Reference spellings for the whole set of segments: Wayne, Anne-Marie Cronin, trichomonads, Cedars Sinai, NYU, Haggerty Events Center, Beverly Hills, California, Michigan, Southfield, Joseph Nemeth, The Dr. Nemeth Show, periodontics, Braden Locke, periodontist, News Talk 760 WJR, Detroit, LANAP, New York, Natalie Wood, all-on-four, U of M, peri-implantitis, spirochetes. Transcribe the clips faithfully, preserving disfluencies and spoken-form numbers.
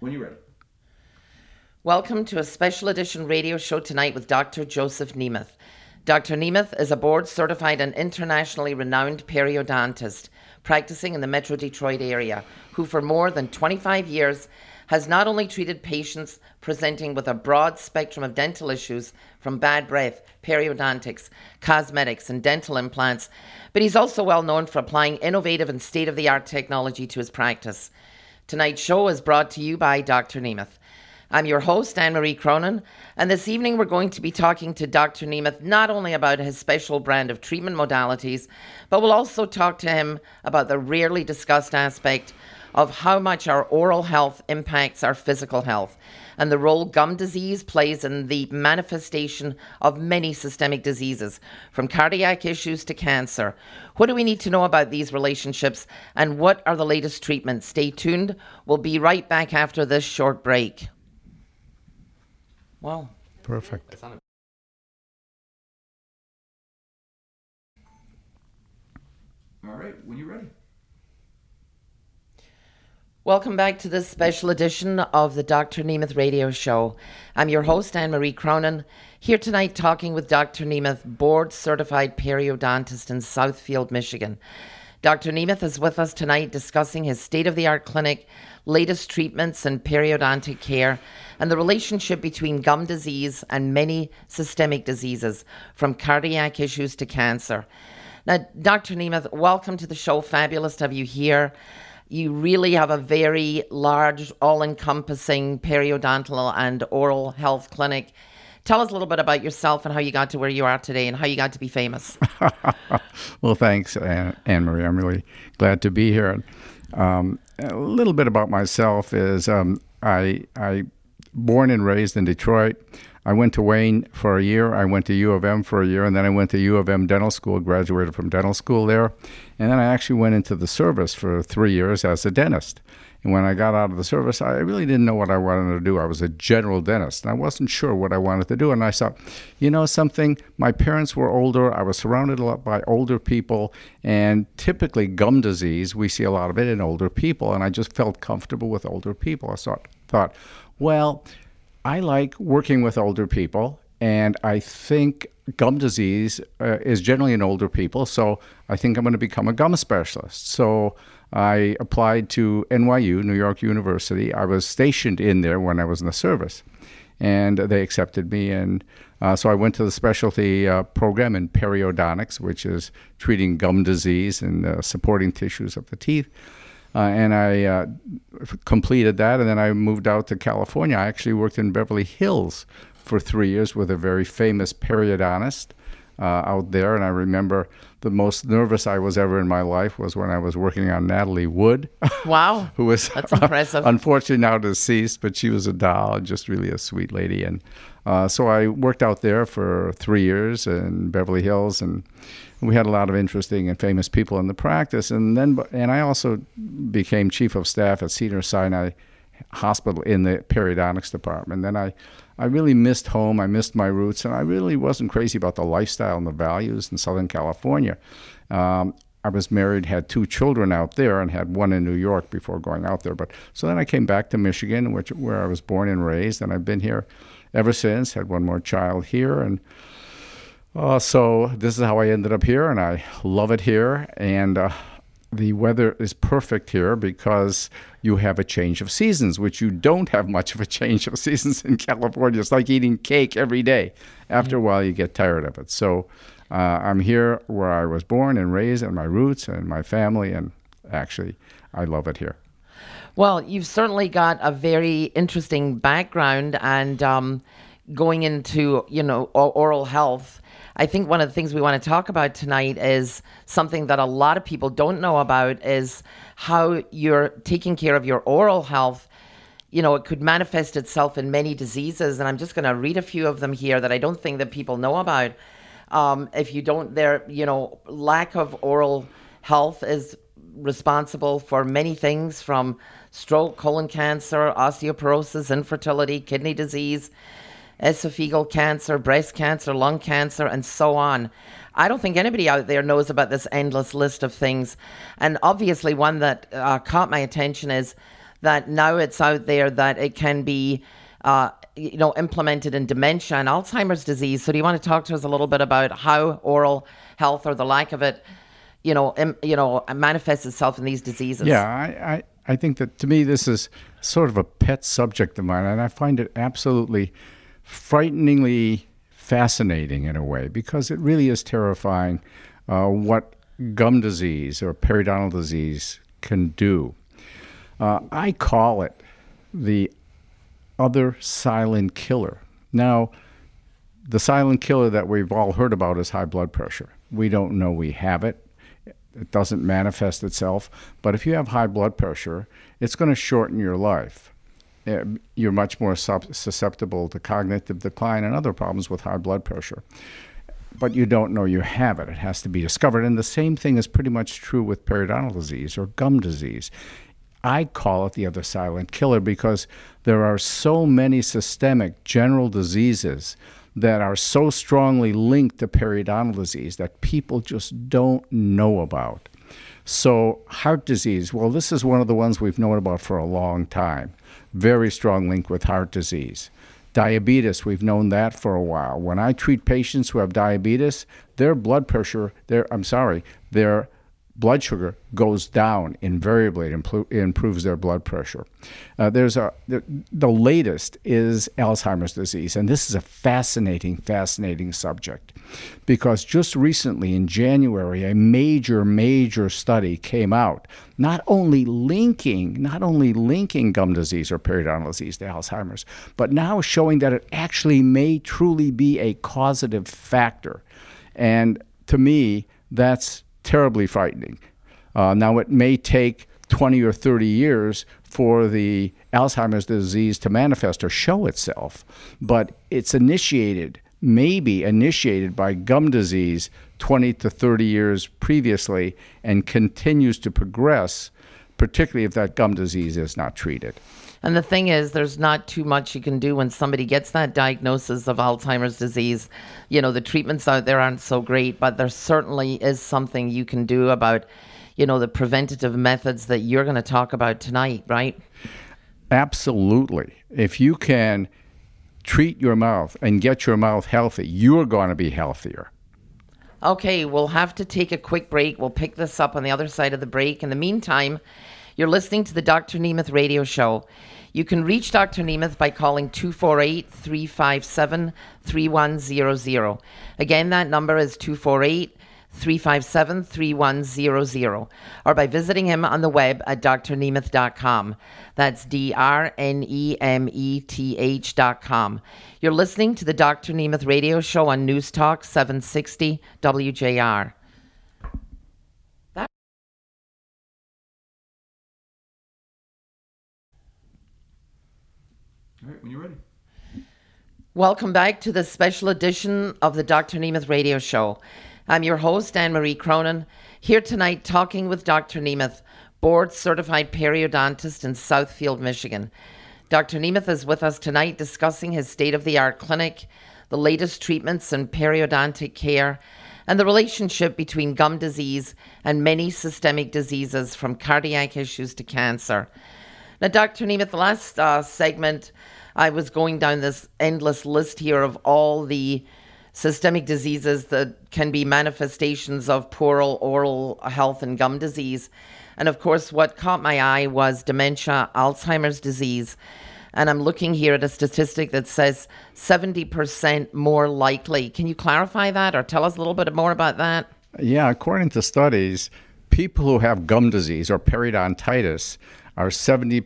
When you're ready. Welcome to a special edition radio show tonight with Doctor Joseph Nemeth. Doctor Nemeth is a board-certified and internationally renowned periodontist practicing in the Metro Detroit area, who for more than twenty-five years has not only treated patients presenting with a broad spectrum of dental issues from bad breath, periodontics, cosmetics, and dental implants, but he's also well known for applying innovative and state-of-the-art technology to his practice. Tonight's show is brought to you by Doctor Nemeth. I'm your host, Anne-Marie Cronin, and this evening we're going to be talking to Doctor Nemeth not only about his special brand of treatment modalities, but we'll also talk to him about the rarely discussed aspect of how much our oral health impacts our physical health and the role gum disease plays in the manifestation of many systemic diseases, from cardiac issues to cancer. What do we need to know about these relationships and what are the latest treatments? Stay tuned. We'll be right back after this short break. Wow. Perfect. All right, when you're ready. Welcome back to this special edition of the Doctor Nemeth Radio Show. I'm your host, Anne-Marie Cronin, here tonight talking with Doctor Nemeth, board-certified periodontist in Southfield, Michigan. Doctor Nemeth is with us tonight discussing his state-of-the-art clinic, latest treatments in periodontic care, and the relationship between gum disease and many systemic diseases, from cardiac issues to cancer. Now, Doctor Nemeth, welcome to the show. Fabulous to have you here. You really have a very large, all-encompassing periodontal and oral health clinic. Tell us a little bit about yourself and how you got to where you are today and how you got to be famous. Well, thanks, Anne-Marie. I'm really glad to be here. Um, a little bit about myself is um, I I born and raised in Detroit. I went to Wayne for a year. I went to U of M for a year, and then I went to U of M Dental School, graduated from dental school there. And then I actually went into the service for three years as a dentist. And when I got out of the service, I really didn't know what I wanted to do. I was a general dentist, and I wasn't sure what I wanted to do. And I thought, you know something? My parents were older. I was surrounded a lot by older people. And typically gum disease, we see a lot of it in older people. And I just felt comfortable with older people. I thought, thought well, I like working with older people, and I think gum disease uh, is generally in older people. So I think I'm going to become a gum specialist. So I applied to N Y U, New York University. I was stationed in there when I was in the service, and they accepted me. And uh, so I went to the specialty uh, program in periodontics, which is treating gum disease and uh, supporting tissues of the teeth. Uh, and I uh, completed that, and then I moved out to California. I actually worked in Beverly Hills for three years with a very famous periodontist Uh, out there, and I remember the most nervous I was ever in my life was when I was working on Natalie Wood. Wow. Who was that's impressive. Uh, unfortunately now deceased, but she was a doll, just really a sweet lady. And uh, so I worked out there for three years in Beverly Hills, and we had a lot of interesting and famous people in the practice. And then, and I also became chief of staff at Cedars Sinai Hospital in the periodontics department. Then I I really missed home, I missed my roots, and I really wasn't crazy about the lifestyle and the values in Southern California. Um, I was married, had two children out there, and had one in New York before going out there. But so then I came back to Michigan, which where I was born and raised, and I've been here ever since, had one more child here. And uh, so this is how I ended up here, and I love it here. And uh, the weather is perfect here because you have a change of seasons, which you don't have much of a change of seasons in California. It's like eating cake every day. After a while, you get tired of it. So uh, I'm here where I was born and raised and my roots and my family, and actually, I love it here. Well, you've certainly got a very interesting background, and um, going into, you know, oral health, I think one of the things we want to talk about tonight is something that a lot of people don't know about is how you're taking care of your oral health. You know, it could manifest itself in many diseases, and I'm just going to read a few of them here that I don't think that people know about. Um, if you don't, there, you know, lack of oral health is responsible for many things from stroke, colon cancer, osteoporosis, infertility, kidney disease, esophageal cancer, breast cancer, lung cancer, and so on. I don't think anybody out there knows about this endless list of things. And obviously one that uh, caught my attention is that now it's out there that it can be uh, you know, implemented in dementia and Alzheimer's disease. So do you want to talk to us a little bit about how oral health, or the lack of it, you know, im- you know, manifests itself in these diseases? Yeah, I, I, I think that, to me, this is sort of a pet subject of mine, and I find it absolutely frighteningly fascinating in a way, because it really is terrifying uh, what gum disease or periodontal disease can do. Uh, I call it the other silent killer. Now, the silent killer that we've all heard about is high blood pressure. We don't know we have it. It doesn't manifest itself. But if you have high blood pressure, it's going to shorten your life. You're much more susceptible to cognitive decline and other problems with high blood pressure. But you don't know you have it. It has to be discovered. And the same thing is pretty much true with periodontal disease or gum disease. I call it the other silent killer because there are so many systemic general diseases that are so strongly linked to periodontal disease that people just don't know about. So heart disease, well, this is one of the ones we've known about for a long time. Very strong link with heart disease. Diabetes, we've known that for a while. When I treat patients who have diabetes, their blood pressure, their I'm sorry, their blood sugar goes down invariably. It impl- improves their blood pressure. Uh, there's a the, the latest is Alzheimer's disease, and this is a fascinating, fascinating subject, because just recently in January, a major, major study came out, not only linking, not only linking gum disease or periodontal disease to Alzheimer's, but now showing that it actually may truly be a causative factor. And to me, that's terribly frightening. Uh, now, it may take twenty or thirty years for the Alzheimer's disease to manifest or show itself, but it's initiated, maybe initiated by gum disease twenty to thirty years previously, and continues to progress, particularly if that gum disease is not treated. And the thing is, there's not too much you can do when somebody gets that diagnosis of Alzheimer's disease. You know, the treatments out there aren't so great, but there certainly is something you can do about, you know, the preventative methods that you're going to talk about tonight, right? Absolutely. If you can treat your mouth and get your mouth healthy, you're going to be healthier. Okay, we'll have to take a quick break. We'll pick this up on the other side of the break. In the meantime, you're listening to the Doctor Nemeth Radio Show. You can reach Doctor Nemeth by calling two four eight, three five seven, three one zero zero. Again, that number is two four eight, three five seven, three one zero zero, or by visiting him on the web at d r nemeth dot com. That's D R N E M E T H dot com. You're listening to the Doctor Nemeth Radio Show on News Talk seven sixty W J R. That- All right, when you're ready. Welcome back to this special edition of the Doctor Nemeth Radio Show. I'm your host, Anne-Marie Cronin, here tonight talking with Doctor Nemeth, board-certified periodontist in Southfield, Michigan. Doctor Nemeth is with us tonight discussing his state-of-the-art clinic, the latest treatments in periodontic care, and the relationship between gum disease and many systemic diseases, from cardiac issues to cancer. Now, Doctor Nemeth, the last uh, segment, I was going down this endless list here of all the systemic diseases that can be manifestations of poor oral health and gum disease. And of course, what caught my eye was dementia, Alzheimer's disease. And I'm looking here at a statistic that says seventy percent more likely. Can you clarify that or tell us a little bit more about that? Yeah, according to studies, people who have gum disease or periodontitis are seventy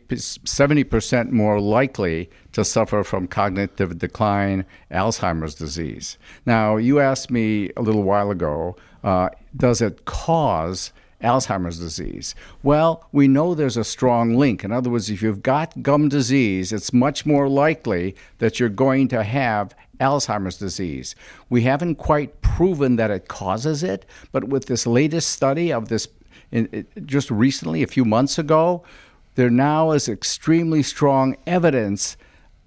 percent more likely to suffer from cognitive decline, Alzheimer's disease. Now, you asked me a little while ago, uh, does it cause Alzheimer's disease? Well, we know there's a strong link. In other words, if you've got gum disease, it's much more likely that you're going to have Alzheimer's disease. We haven't quite proven that it causes it, but with this latest study of this, in, it, just recently, a few months ago, there now is extremely strong evidence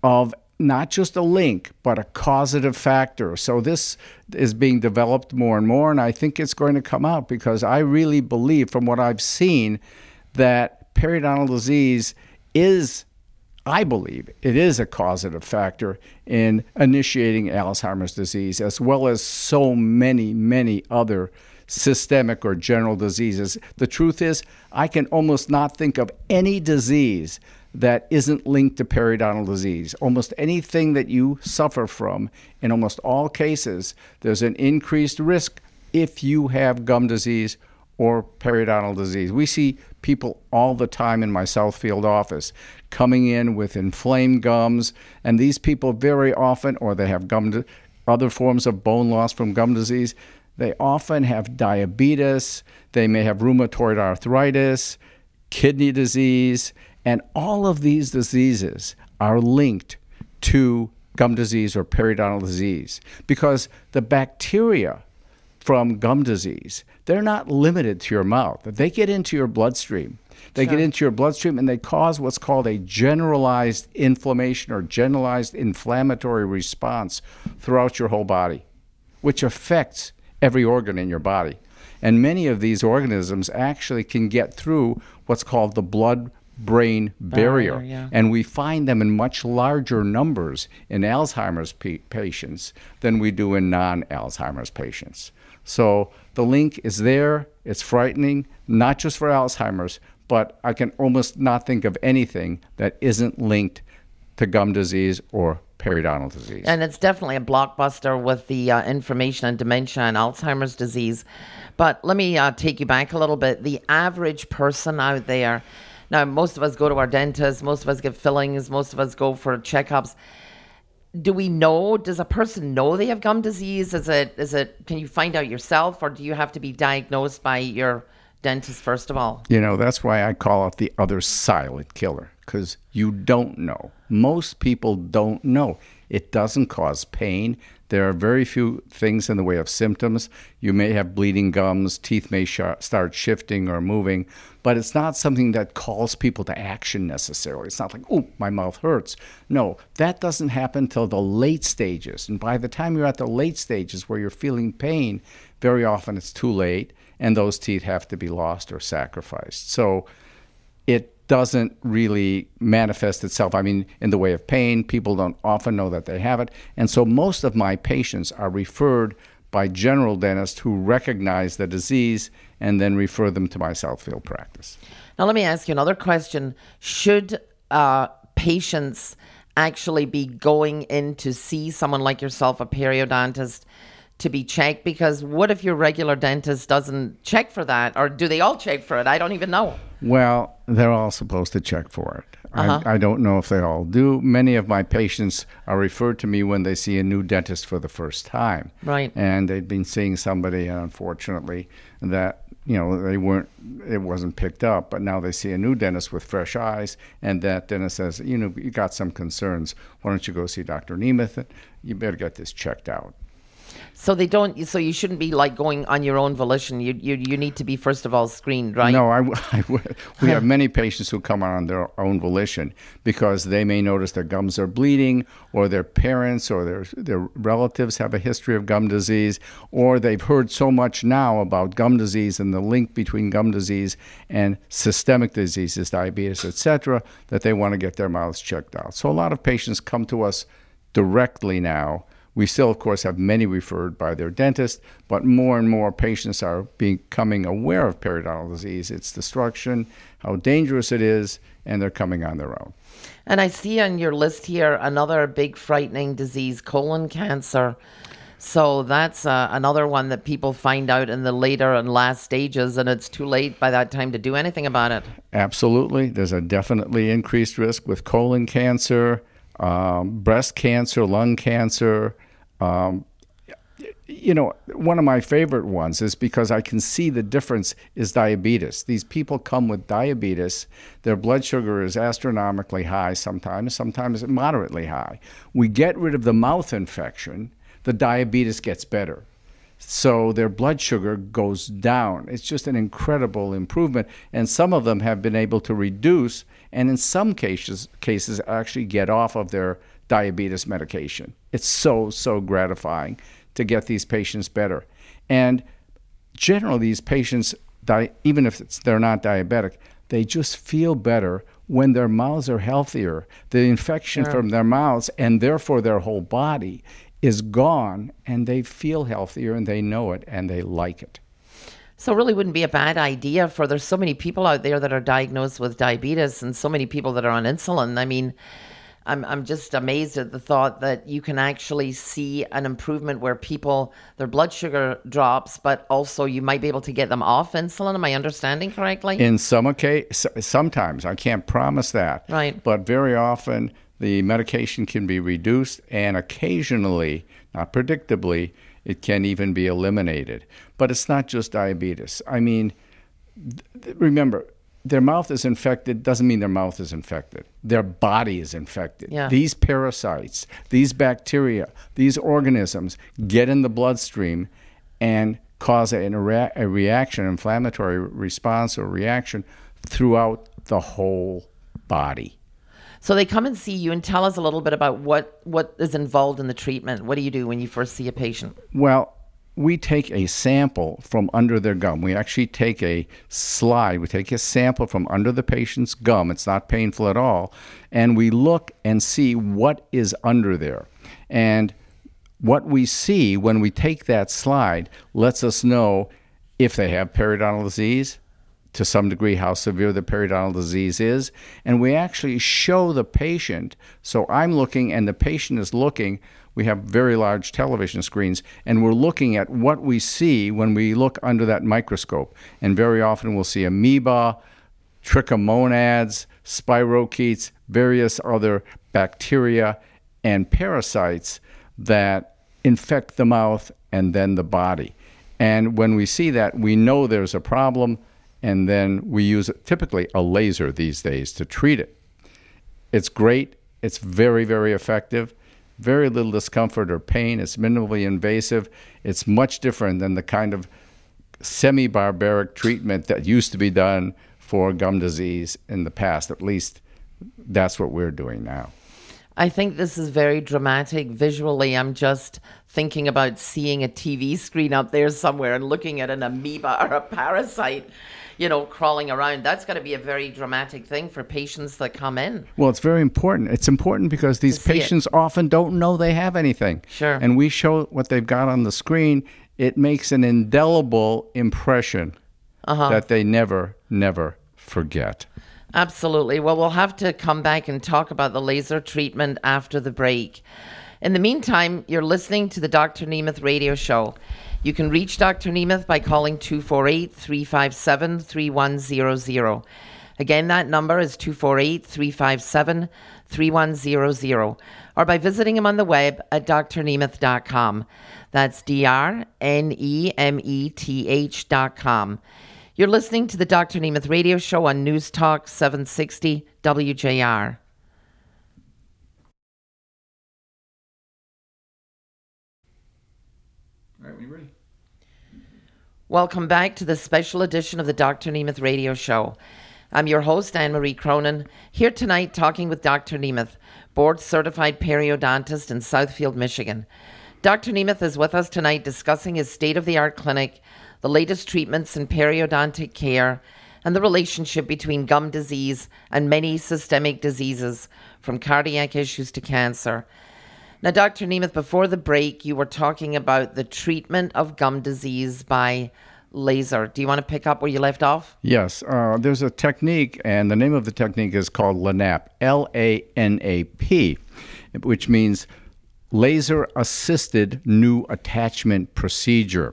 of not just a link, but a causative factor. So this is being developed more and more, and I think it's going to come out, because I really believe, from what I've seen, that periodontal disease is, I believe, it is a causative factor in initiating Alzheimer's disease, as well as so many, many other systemic or general diseases. The truth is, I can almost not think of any disease that isn't linked to periodontal disease. Almost anything that you suffer from, in almost all cases, there's an increased risk if you have gum disease or periodontal disease. We see people all the time in my Southfield office coming in with inflamed gums, and these people very often, or they have gum, di- other forms of bone loss from gum disease, they often have diabetes, they may have rheumatoid arthritis, kidney disease, and all of these diseases are linked to gum disease or periodontal disease, because the bacteria from gum disease, they're not limited to your mouth. They get into your bloodstream. They Sure. get into your bloodstream and they cause what's called a generalized inflammation or generalized inflammatory response throughout your whole body, which affects every organ in your body. And many of these organisms actually can get through what's called the blood-brain barrier. barrier yeah. And we find them in much larger numbers in Alzheimer's pe- patients than we do in non-Alzheimer's patients. So the link is there. It's frightening, not just for Alzheimer's, but I can almost not think of anything that isn't linked to gum disease or periodontal disease. And it's definitely a blockbuster with the uh, information on dementia and Alzheimer's disease. But let me uh, take you back a little bit. The average person out there, now most of us go to our dentist, most of us get fillings, most of us go for checkups. Do we know, does a person know they have gum disease? Is it, is it, can you find out yourself, or do you have to be diagnosed by your dentist first of all? You know, that's why I call it the other silent killer, because you don't know. Most people don't know. It doesn't cause pain. There are very few things in the way of symptoms. You may have bleeding gums, teeth may sh- start shifting or moving, but it's not something that calls people to action necessarily. It's not like, oh, my mouth hurts. No, that doesn't happen till the late stages. And by the time you're at the late stages where you're feeling pain, very often it's too late, and those teeth have to be lost or sacrificed. So it doesn't really manifest itself, I mean, in the way of pain. People don't often know that they have it. And so most of my patients are referred by general dentists who recognize the disease and then refer them to my Southfield practice. Now, let me ask you another question. Should uh, patients actually be going in to see someone like yourself, a periodontist, to be checked? Because what if your regular dentist doesn't check for that? Or do they all check for it? I don't even know. Well, they're all supposed to check for it. Uh-huh. I, I don't know if they all do. Many of my patients are referred to me when they see a new dentist for the first time. Right. And they've been seeing somebody, and unfortunately, that, you know, they weren't, it wasn't picked up, but now they see a new dentist with fresh eyes, and that dentist says, you know, you got some concerns. Why don't you go see Doctor Nemeth? You better get this checked out. So they don't. So you shouldn't be like going on your own volition. You you you need to be first of all screened, right? No, I, I we have many patients who come on their own volition because they may notice their gums are bleeding, or their parents or their their relatives have a history of gum disease, or they've heard so much now about gum disease and the link between gum disease and systemic diseases, diabetes, et cetera, that they want to get their mouths checked out. So a lot of patients come to us directly now. We still, of course, have many referred by their dentist, but more and more patients are becoming aware of periodontal disease, its destruction, how dangerous it is, and they're coming on their own. And I see on your list here another big frightening disease, colon cancer. So that's uh, another one that people find out in the later and last stages, and it's too late by that time to do anything about it. Absolutely. There's a definitely increased risk with colon cancer, Um, breast cancer, lung cancer. Um, you know, one of my favorite ones is because I can see the difference is diabetes. These people come with diabetes. Their blood sugar is astronomically high sometimes, sometimes moderately high. We get rid of the mouth infection, the diabetes gets better. So their blood sugar goes down. It's just an incredible improvement. And some of them have been able to reduce, and in some cases, cases actually get off of their diabetes medication. It's so, so gratifying to get these patients better. And generally, these patients, even if it's, they're not diabetic, they just feel better when their mouths are healthier, the infection sure. from their mouths and therefore their whole body is gone, and they feel healthier and they know it and they like it. So it really wouldn't be a bad idea for, there's so many people out there that are diagnosed with diabetes and so many people that are on insulin. I mean, I'm I'm just amazed at the thought that you can actually see an improvement where people, their blood sugar drops, but also you might be able to get them off insulin. Am I understanding correctly? In some case, sometimes, I can't promise that. Right. But very often the medication can be reduced, and occasionally, not predictably, it can even be eliminated. But it's not just diabetes. I mean, th- remember, their mouth is infected doesn't mean their mouth is infected. Their body is infected. Yeah. These parasites, these bacteria, these organisms get in the bloodstream and cause an, a reaction, inflammatory response or reaction throughout the whole body. So they come and see you, and tell us a little bit about what, what is involved in the treatment. What do you do when you first see a patient? Well, we take a sample from under their gum. We actually take a slide. We take a sample from under the patient's gum. It's not painful at all. And we look and see what is under there. And what we see when we take that slide lets us know if they have periodontal disease, to some degree how severe the periodontal disease is. And we actually show the patient. So I'm looking and the patient is looking. We have very large television screens, and we're looking at what we see when we look under that microscope. And very often we'll see amoeba, trichomonads, spirochetes, various other bacteria and parasites that infect the mouth and then the body. And when we see that, we know there's a problem, and then we use typically a laser these days to treat it. It's great. It's very, very effective. Very little discomfort or pain. It's minimally invasive. It's much different than the kind of semi-barbaric treatment that used to be done for gum disease in the past. At least that's what we're doing now. I think this is very dramatic visually. I'm just thinking about seeing a T V screen up there somewhere and looking at an amoeba or a parasite, you know, crawling around. That's got to be a very dramatic thing for patients that come in. Well, it's very important. It's important because these patients it. often don't know they have anything. Sure. And we show what they've got on the screen. It makes an indelible impression uh-huh. that they never, never forget. Absolutely. Well, we'll have to come back and talk about the laser treatment after the break. In the meantime, you're listening to the Doctor Nemeth Radio Show. You can reach Doctor Nemeth by calling two four eight, three five seven, three one zero zero. Again, that number is two four eight, three five seven, three one zero zero, or by visiting him on the web at d r nemeth dot com. That's D R N E M E T H dot com. You're listening to the Doctor Nemeth Radio Show on News Talk seven sixty W J R. All right, when you're ready. Welcome back to the special edition of the Doctor Nemeth Radio Show. I'm your host, Anne-Marie Cronin, here tonight talking with Doctor Nemeth, board-certified periodontist in Southfield, Michigan. Doctor Nemeth is with us tonight discussing his state-of-the-art clinic, the latest treatments in periodontic care, and the relationship between gum disease and many systemic diseases, from cardiac issues to cancer. Now, Doctor Nemeth, before the break, you were talking about the treatment of gum disease by laser. Do you want to pick up where you left off? Yes. Uh, there's a technique, and the name of the technique is called LANAP, L A N A P, which means Laser-Assisted New Attachment Procedure.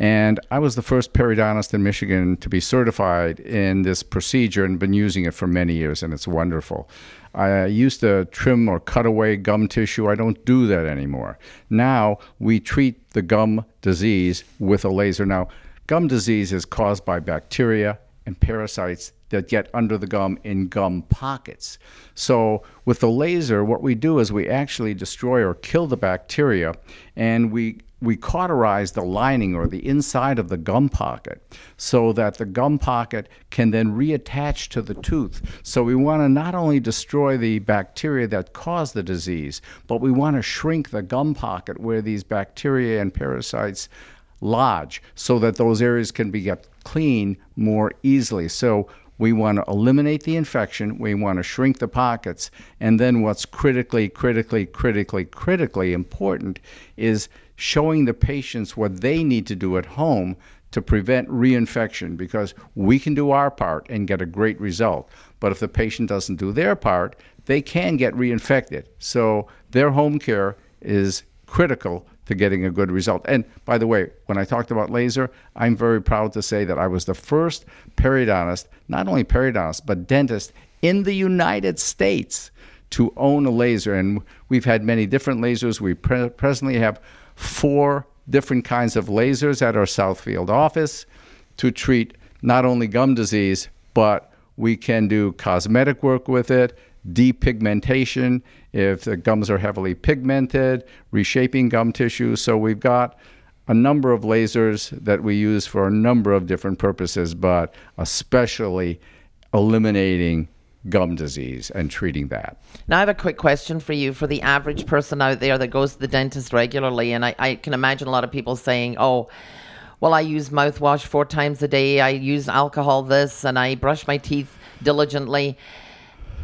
And I was the first periodontist in Michigan to be certified in this procedure and been using it for many years, and it's wonderful. I used to trim or cut away gum tissue. I don't do that anymore. Now we treat the gum disease with a laser. Now, gum disease is caused by bacteria and parasites that get under the gum in gum pockets. So with the laser, what we do is we actually destroy or kill the bacteria, and we we cauterize the lining or the inside of the gum pocket so that the gum pocket can then reattach to the tooth. So we want to not only destroy the bacteria that cause the disease, but we want to shrink the gum pocket where these bacteria and parasites lodge so that those areas can be kept clean more easily. So We want to eliminate the infection. We want to shrink the pockets. And then what's critically, critically, critically, critically important is showing the patients what they need to do at home to prevent reinfection, because we can do our part and get a great result. But if the patient doesn't do their part, they can get reinfected. So their home care is critical to getting a good result. And by the way, when I talked about laser, I'm very proud to say that I was the first periodontist, not only periodontist, but dentist in the United States to own a laser. And we've had many different lasers. We pre- presently have four different kinds of lasers at our Southfield office to treat not only gum disease, but we can do cosmetic work with it, depigmentation, if the gums are heavily pigmented, reshaping gum tissue. So we've got a number of lasers that we use for a number of different purposes, but especially eliminating gum disease and treating that. Now I have a quick question for you, for the average person out there that goes to the dentist regularly, and I, I can imagine a lot of people saying, oh, well, I use mouthwash four times a day, I use alcohol this, and I brush my teeth diligently.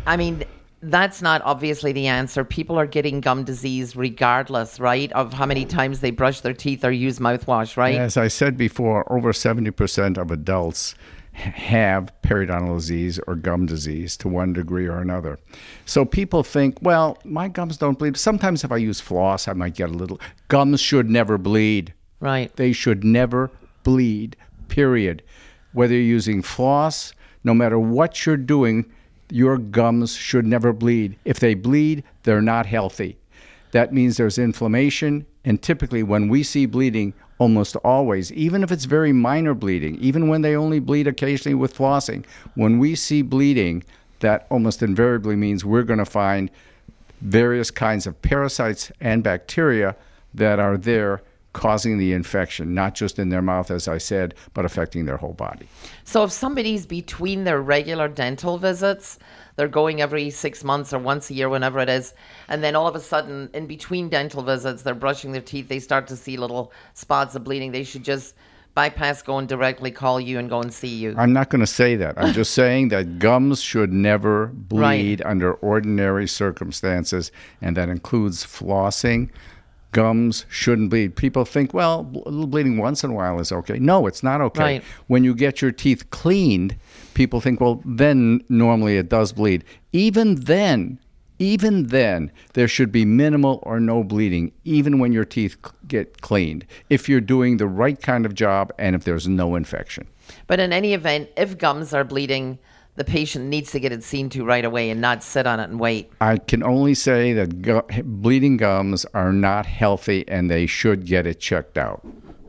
I mean, that's not obviously the answer. People are getting gum disease regardless, right, of how many times they brush their teeth or use mouthwash, right? As I said before, over seventy percent of adults have periodontal disease or gum disease to one degree or another. So people think, well, my gums don't bleed. Sometimes if I use floss, I might get a little. Gums should never bleed. Right. They should never bleed, period. Whether you're using floss, no matter what you're doing, your gums should never bleed. If they bleed, they're not healthy. That means there's inflammation, and typically when we see bleeding, almost always, even if it's very minor bleeding, even when they only bleed occasionally with flossing, when we see bleeding, that almost invariably means we're going to find various kinds of parasites and bacteria that are there causing the infection, not just in their mouth, as I said, but affecting their whole body. So if somebody's between their regular dental visits, they're going every six months or once a year, whenever it is, and then all of a sudden, in between dental visits, they're brushing their teeth, they start to see little spots of bleeding, they should just bypass, go and directly call you and go and see you. I'm not going to say that. I'm just saying that gums should never bleed, right, under ordinary circumstances, and that includes flossing. Gums shouldn't bleed. People think, well, bleeding once in a while is okay. No, it's not okay. Right. When you get your teeth cleaned, people think, well, then normally it does bleed. Even then, even then, there should be minimal or no bleeding, even when your teeth get cleaned, if you're doing the right kind of job and if there's no infection. But in any event, if gums are bleeding, the patient needs to get it seen to right away and not sit on it and wait. I can only say that gu- bleeding gums are not healthy and they should get it checked out.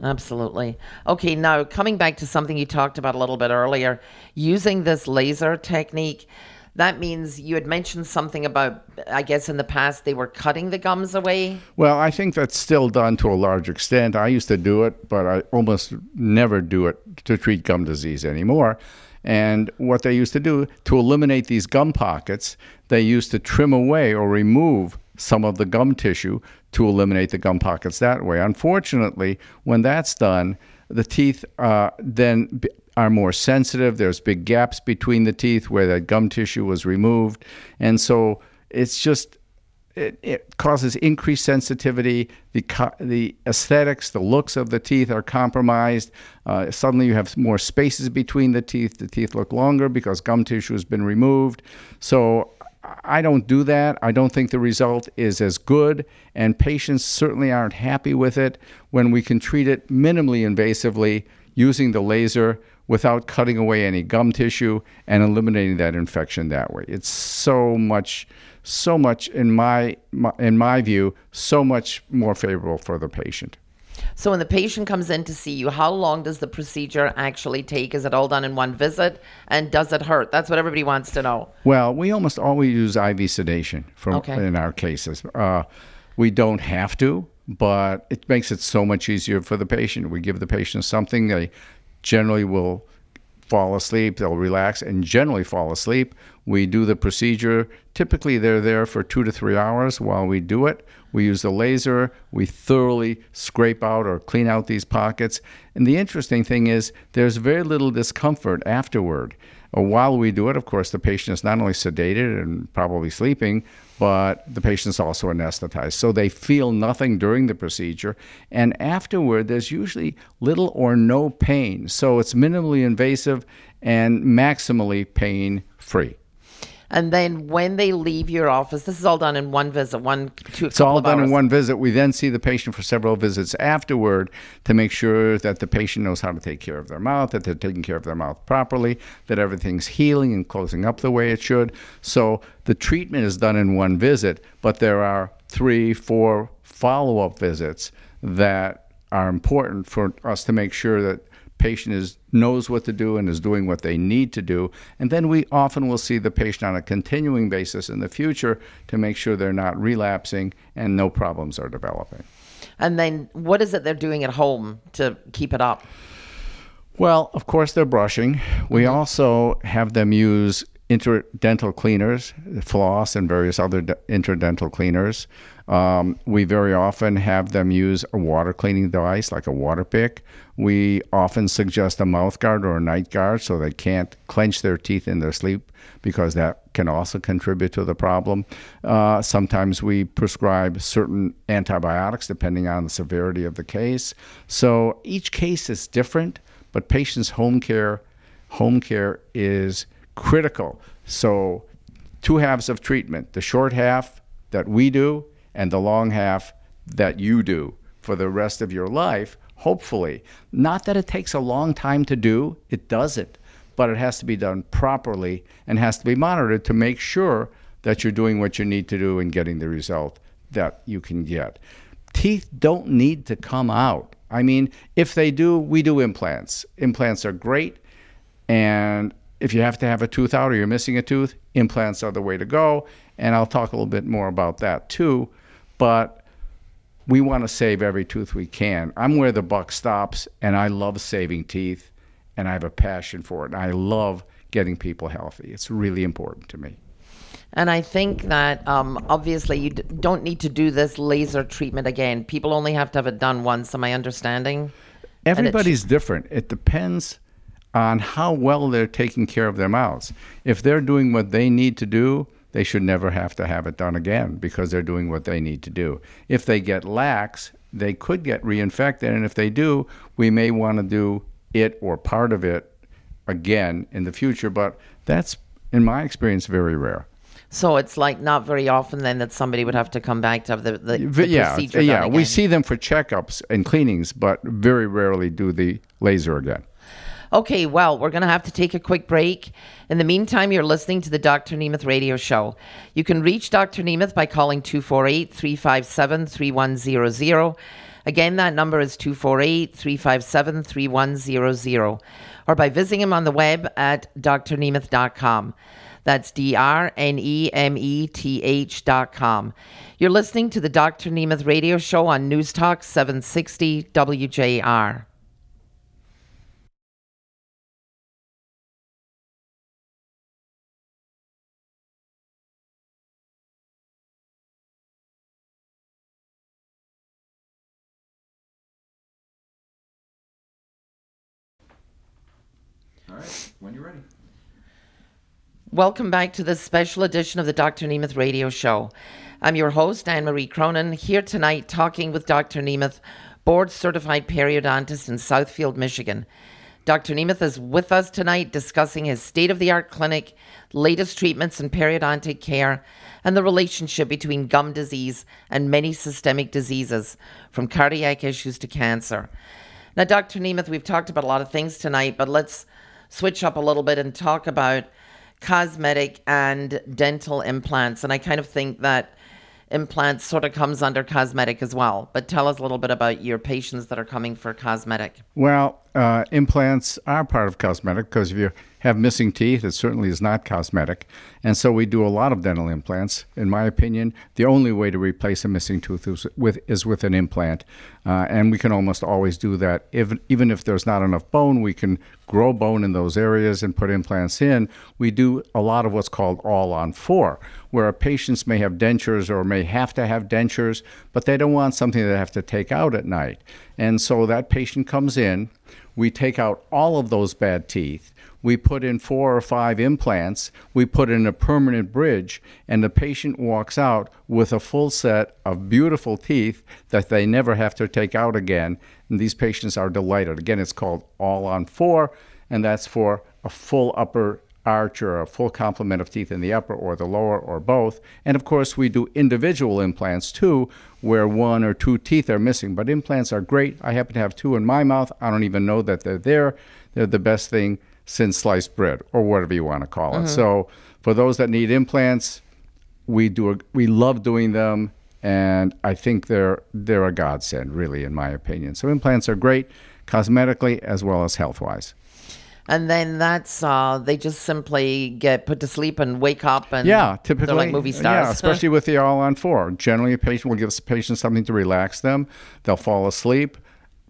Absolutely. Okay, now coming back to something you talked about a little bit earlier, using this laser technique, that means you had mentioned something about, I guess in the past, they were cutting the gums away? Well, I think that's still done to a large extent. I used to do it, but I almost never do it to treat gum disease anymore. And what they used to do, to eliminate these gum pockets, they used to trim away or remove some of the gum tissue to eliminate the gum pockets that way. Unfortunately, when that's done, the teeth uh, then are more sensitive. There's big gaps between the teeth where that gum tissue was removed. And so it's just, it, it causes increased sensitivity. The, co- the aesthetics, the looks of the teeth are compromised. Uh, suddenly you have more spaces between the teeth. The teeth look longer because gum tissue has been removed. So I don't do that. I don't think the result is as good, and patients certainly aren't happy with it when we can treat it minimally invasively using the laser without cutting away any gum tissue and eliminating that infection that way. It's so much, so much in my, my in my view, so much more favorable for the patient. So when the patient comes in to see you, how long does the procedure actually take? Is it all done in one visit? And does it hurt? That's what everybody wants to know. Well, we almost always use I V sedation for, okay, in our cases. Uh, we don't have to, but it makes it so much easier for the patient. We give the patient something. They generally will fall asleep. They'll relax and generally fall asleep. We do the procedure. Typically, they're there for two to three hours while we do it. We use the laser. We thoroughly scrape out or clean out these pockets. And the interesting thing is there's very little discomfort afterward. While we do it, of course, the patient is not only sedated and probably sleeping, but the patient's also anesthetized. So they feel nothing during the procedure. And afterward, there's usually little or no pain. So it's minimally invasive and maximally pain-free. And then when they leave your office, this is all done in one visit, one, two, it's all done in one visit. We then see the patient for several visits afterward to make sure that the patient knows how to take care of their mouth, that they're taking care of their mouth properly, that everything's healing and closing up the way it should. So the treatment is done in one visit, but there are three, four follow-up visits that are important for us to make sure that patient is knows what to do and is doing what they need to do. And then we often will see the patient on a continuing basis in the future to make sure they're not relapsing and no problems are developing. And then what is it they're doing at home to keep it up? Well, of course, they're brushing. We mm-hmm. also have them use interdental cleaners, floss, and various other d- interdental cleaners. Um, we very often have them use a water cleaning device like a water pick. We often suggest a mouth guard or a night guard so they can't clench their teeth in their sleep because that can also contribute to the problem. Uh, sometimes we prescribe certain antibiotics depending on the severity of the case. So each case is different, but patients' home care, home care is critical. So two halves of treatment, the short half that we do and the long half that you do for the rest of your life, hopefully. Not that it takes a long time to do, it doesn't, but it has to be done properly and has to be monitored to make sure that you're doing what you need to do and getting the result that you can get. Teeth don't need to come out. I mean, if they do, we do implants. Implants are great, and if you have to have a tooth out or you're missing a tooth, implants are the way to go. And I'll talk a little bit more about that too. But we want to save every tooth we can. I'm where the buck stops, and I love saving teeth, and I have a passion for it. And I love getting people healthy. It's really important to me. And I think that um, obviously you d- don't need to do this laser treatment again. People only have to have it done once. Am I understanding? Everybody's it- different. It depends on how well they're taking care of their mouths. If they're doing what they need to do, they should never have to have it done again because they're doing what they need to do. If they get lax, they could get reinfected, and if they do, we may want to do it or part of it again in the future, but that's, in my experience, very rare. So it's like not very often then that somebody would have to come back to have the, the, the yeah, procedure yeah, done again. We see them for checkups and cleanings, but very rarely do the laser again. Okay, well, we're going to have to take a quick break. In the meantime, you're listening to the Doctor Nemeth Radio Show. You can reach Doctor Nemeth by calling two four eight, three five seven, three one zero zero. Again, that number is two four eight, three five seven, three one zero zero. Or by visiting him on the web at d r nemeth dot com. That's D R N E M E T H dot com. You're listening to the Doctor Nemeth Radio Show on News Talk seven sixty W J R. All right, when you're ready. Welcome back to this special edition of the Doctor Nemeth Radio Show. I'm your host, Anne-Marie Cronin, here tonight talking with Doctor Nemeth, board-certified periodontist in Southfield, Michigan. Doctor Nemeth is with us tonight discussing his state-of-the-art clinic, latest treatments in periodontic care, and the relationship between gum disease and many systemic diseases, from cardiac issues to cancer. Now, Doctor Nemeth, we've talked about a lot of things tonight, but let's switch up a little bit and talk about cosmetic and dental implants. And I kind of think that implants sort of comes under cosmetic as well. But tell us a little bit about your patients that are coming for cosmetic. Well, uh, implants are part of cosmetic because if you have missing teeth, it certainly is not cosmetic. And so we do a lot of dental implants. In my opinion, the only way to replace a missing tooth is with, is with an implant. Uh, and we can almost always do that. If, even if there's not enough bone, we can grow bone in those areas and put implants in. We do a lot of what's called all-on-four, where patients may have dentures or may have to have dentures, but they don't want something they have to take out at night. And so that patient comes in. We take out all of those bad teeth. We put in four or five implants. We put in a permanent bridge, and the patient walks out with a full set of beautiful teeth that they never have to take out again. And these patients are delighted. Again, it's called all on four, and that's for a full upper arch or a full complement of teeth in the upper or the lower or both. And of course, we do individual implants too, where one or two teeth are missing. But implants are great. I happen to have two in my mouth. I don't even know that they're there. They're the best thing since sliced bread, or whatever you want to call it. Mm-hmm. So for those that need implants, we do we love doing them, and I think they're they're a godsend, really, in my opinion. So implants are great cosmetically as well as health-wise. And then that's, uh, they just simply get put to sleep and wake up, and yeah, typically, they're like movie stars. Yeah, especially with the all on four. Generally, a patient will give the patient something to relax them. They'll fall asleep.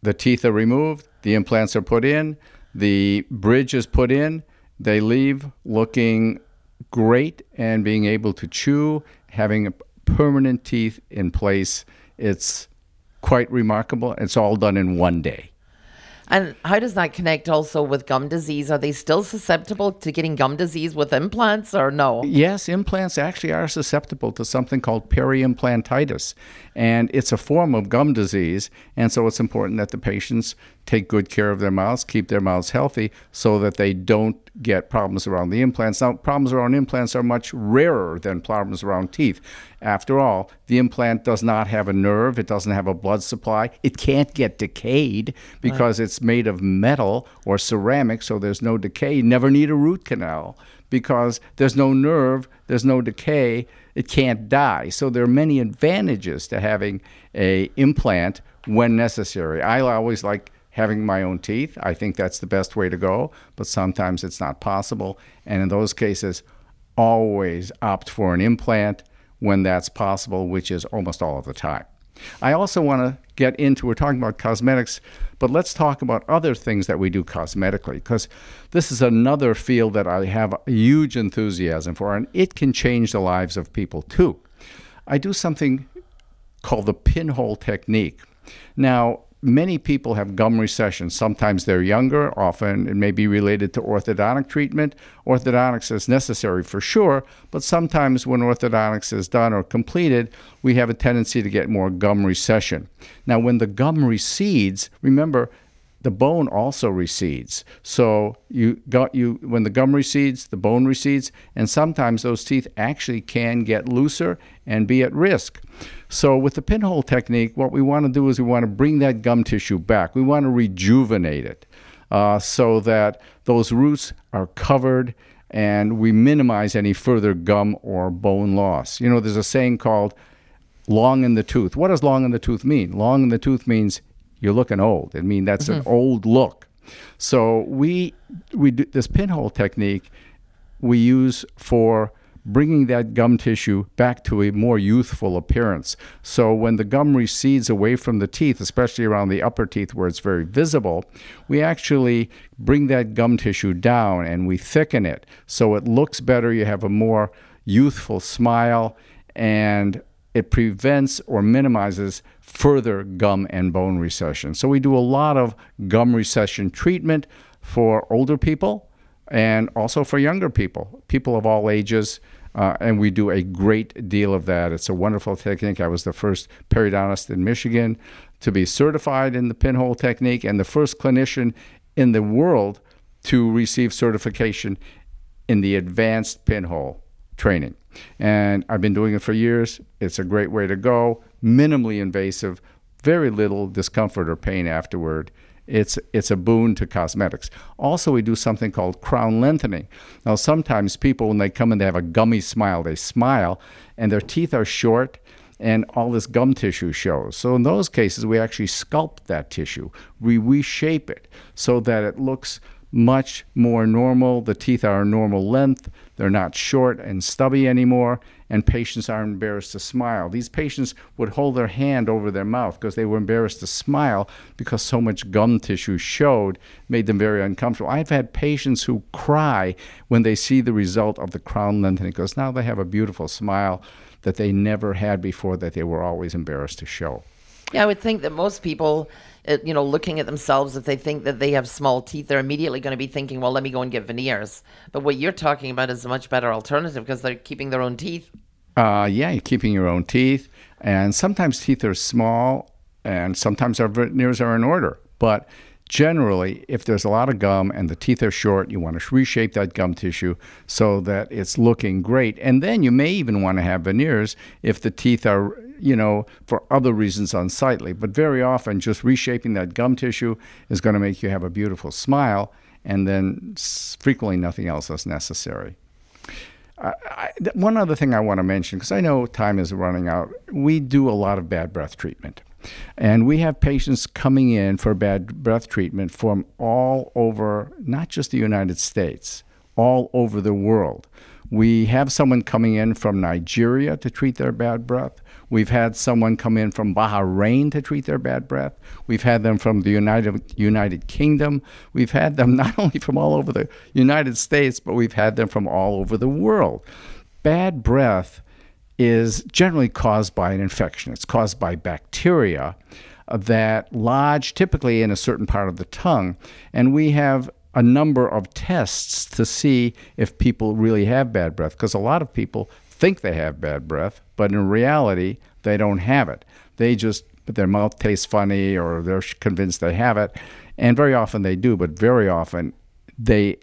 The teeth are removed. The implants are put in. The bridge is put in. They leave looking great and being able to chew, having permanent teeth in place. It's quite remarkable. It's all done in one day. And how does that connect also with gum disease? Are they still susceptible to getting gum disease with implants, or no? Yes, implants actually are susceptible to something called peri-implantitis, and it's a form of gum disease, and so it's important that the patients take good care of their mouths, keep their mouths healthy, so that they don't get problems around the implants. Now, problems around implants are much rarer than problems around teeth. After all, the implant does not have a nerve. It doesn't have a blood supply. It can't get decayed because right. it's made of metal or ceramic, so there's no decay. You never need a root canal because there's no nerve, there's no decay. It can't die. So there are many advantages to having an implant when necessary. I always like having my own teeth. I think that's the best way to go, but sometimes it's not possible. And in those cases, always opt for an implant when that's possible, which is almost all of the time. I also want to get into, we're talking about cosmetics, but let's talk about other things that we do cosmetically, because this is another field that I have a huge enthusiasm for, and it can change the lives of people too. I do something called the pinhole technique. Now, many people have gum recession. Sometimes they're younger. Often it may be related to orthodontic treatment. Orthodontics is necessary for sure, but sometimes when orthodontics is done or completed, we have a tendency to get more gum recession. Now, when the gum recedes, remember, the bone also recedes. So you got you when the gum recedes, the bone recedes, and sometimes those teeth actually can get looser and be at risk. So with the pinhole technique, what we want to do is we want to bring that gum tissue back. We want to rejuvenate it uh, so that those roots are covered and we minimize any further gum or bone loss. You know, there's a saying called long in the tooth. What does long in the tooth mean? Long in the tooth means you're looking old. I mean, that's mm-hmm. an old look. So we we do this pinhole technique we use for bringing that gum tissue back to a more youthful appearance. So when the gum recedes away from the teeth, especially around the upper teeth where it's very visible, we actually bring that gum tissue down and we thicken it. So it looks better. You have a more youthful smile, and it prevents or minimizes further gum and bone recession. So we do a lot of gum recession treatment for older people and also for younger people, people of all ages, uh, and we do a great deal of that. It's a wonderful technique. I was the first periodontist in Michigan to be certified in the pinhole technique and the first clinician in the world to receive certification in the advanced pinhole training. And I've been doing it for years. It's a great way to go. Minimally invasive, very little discomfort or pain afterward. It's it's a boon to cosmetics. Also, we do something called crown lengthening. Now, sometimes people, when they come in, they have a gummy smile. They smile, and their teeth are short, and all this gum tissue shows. So in those cases, we actually sculpt that tissue. We reshape it so that it looks much more normal. The teeth are a normal length. They're not short and stubby anymore, and patients are embarrassed to smile. These patients would hold their hand over their mouth because they were embarrassed to smile because so much gum tissue showed, made them very uncomfortable. I've had patients who cry when they see the result of the crown lengthening because now they have a beautiful smile that they never had before, that they were always embarrassed to show. Yeah, I would think that most people, you know, looking at themselves, if they think that they have small teeth, they're immediately going to be thinking, well, let me go and get veneers. But what you're talking about is a much better alternative because they're keeping their own teeth. Uh, yeah, you're keeping your own teeth. And sometimes teeth are small and sometimes our veneers are in order. But generally, if there's a lot of gum and the teeth are short, you want to reshape that gum tissue so that it's looking great. And then you may even want to have veneers if the teeth are, you know, for other reasons unsightly. But very often, just reshaping that gum tissue is going to make you have a beautiful smile, and then frequently nothing else is necessary. Uh, I, th- one other thing I want to mention, because I know time is running out, we do a lot of bad breath treatment. And we have patients coming in for bad breath treatment from all over, not just the United States, all over the world. We have someone coming in from Nigeria to treat their bad breath. We've had someone come in from Bahrain to treat their bad breath. We've had them from the United United Kingdom. We've had them not only from all over the United States, but we've had them from all over the world. Bad breath is generally caused by an infection. It's caused by bacteria that lodge typically in a certain part of the tongue. And we have a number of tests to see if people really have bad breath, because a lot of people think they have bad breath, but in reality, they don't have it. They just, their mouth tastes funny, or they're convinced they have it. And very often they do, but very often they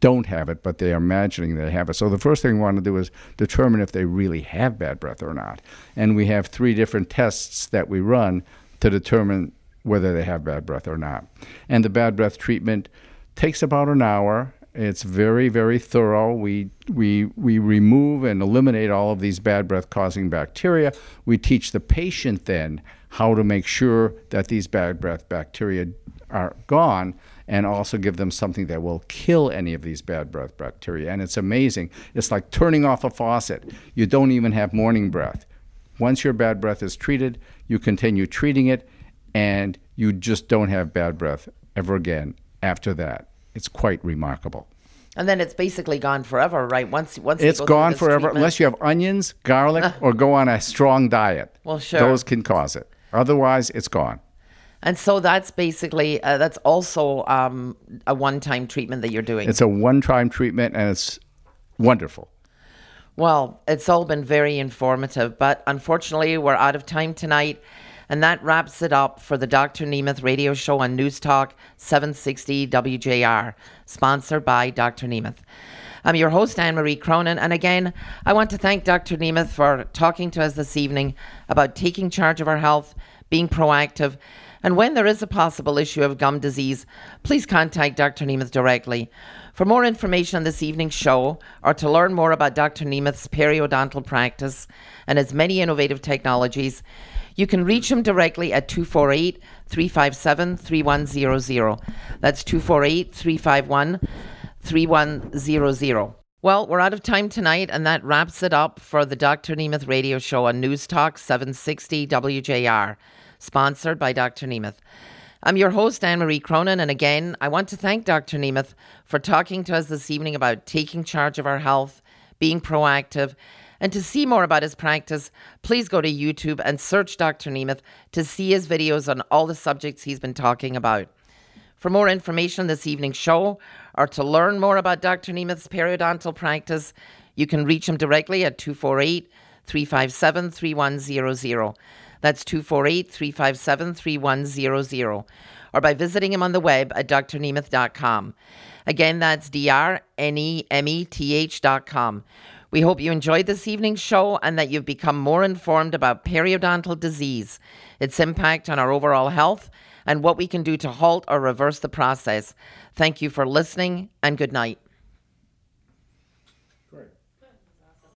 don't have it, but they're imagining they have it. So the first thing we want to do is determine if they really have bad breath or not. And we have three different tests that we run to determine whether they have bad breath or not. And the bad breath treatment takes about an hour. It's very, very thorough. We we we remove and eliminate all of these bad breath-causing bacteria. We teach the patient then how to make sure that these bad breath bacteria are gone, and also give them something that will kill any of these bad breath bacteria. And it's amazing. It's like turning off a faucet. You don't even have morning breath. Once your bad breath is treated, you continue treating it, and you just don't have bad breath ever again after that. It's quite remarkable. And then it's basically gone forever, right? Once once it's gone forever, treatment. Unless you have onions, garlic, or go on a strong diet. Well, sure. Those can cause it. Otherwise, it's gone. And so that's basically, uh, that's also um, a one-time treatment that you're doing. It's a one-time treatment, and it's wonderful. Well, it's all been very informative, but unfortunately, we're out of time tonight. And that wraps it up for the Doctor Nemeth radio show on News Talk seven sixty W J R, sponsored by Doctor Nemeth. I'm your host, Anne-Marie Cronin. And again, I want to thank Doctor Nemeth for talking to us this evening about taking charge of our health, being proactive. And when there is a possible issue of gum disease, please contact Doctor Nemeth directly. For more information on this evening's show, or to learn more about Doctor Nemeth's periodontal practice and his many innovative technologies, you can reach him directly at two four eight, three five seven, three one zero zero. That's two four eight, three five one, three one zero zero. Well, we're out of time tonight, and that wraps it up for the Doctor Nemeth radio show on News Talk seven sixty W J R, sponsored by Doctor Nemeth. I'm your host, Anne-Marie Cronin, and again, I want to thank Doctor Nemeth for talking to us this evening about taking charge of our health, being proactive. And to see more about his practice, please go to YouTube and search Doctor Nemeth to see his videos on all the subjects he's been talking about. For more information on this evening's show, or to learn more about Doctor Nemeth's periodontal practice, you can reach him directly at two four eight, three five seven, three one zero zero. That's two four eight, three five seven, three one zero zero. Or by visiting him on the web at d r nemeth dot com. Again, that's D R N E M E T H dot com. We hope you enjoyed this evening's show and that you've become more informed about periodontal disease, its impact on our overall health, and what we can do to halt or reverse the process. Thank you for listening, and good night.